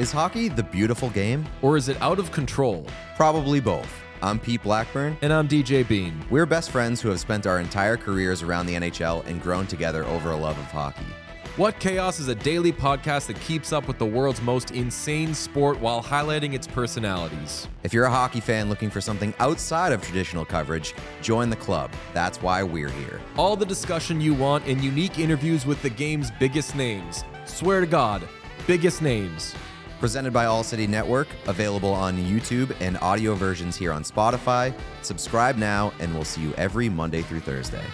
Is hockey the beautiful game? Or is it out of control? Probably both. I'm Pete Blackburn. And I'm DJ Bean. We're best friends who have spent our entire careers around the NHL and grown together over a love of hockey. What Chaos is a daily podcast that keeps up with the world's most insane sport while highlighting its personalities. If you're a hockey fan looking for something outside of traditional coverage, join the club. That's why we're here. All the discussion you want and unique interviews with the game's biggest names. Swear to God, biggest names. Presented by All City Network, available on YouTube and audio versions here on Spotify. Subscribe now, and we'll see you every Monday through Thursday.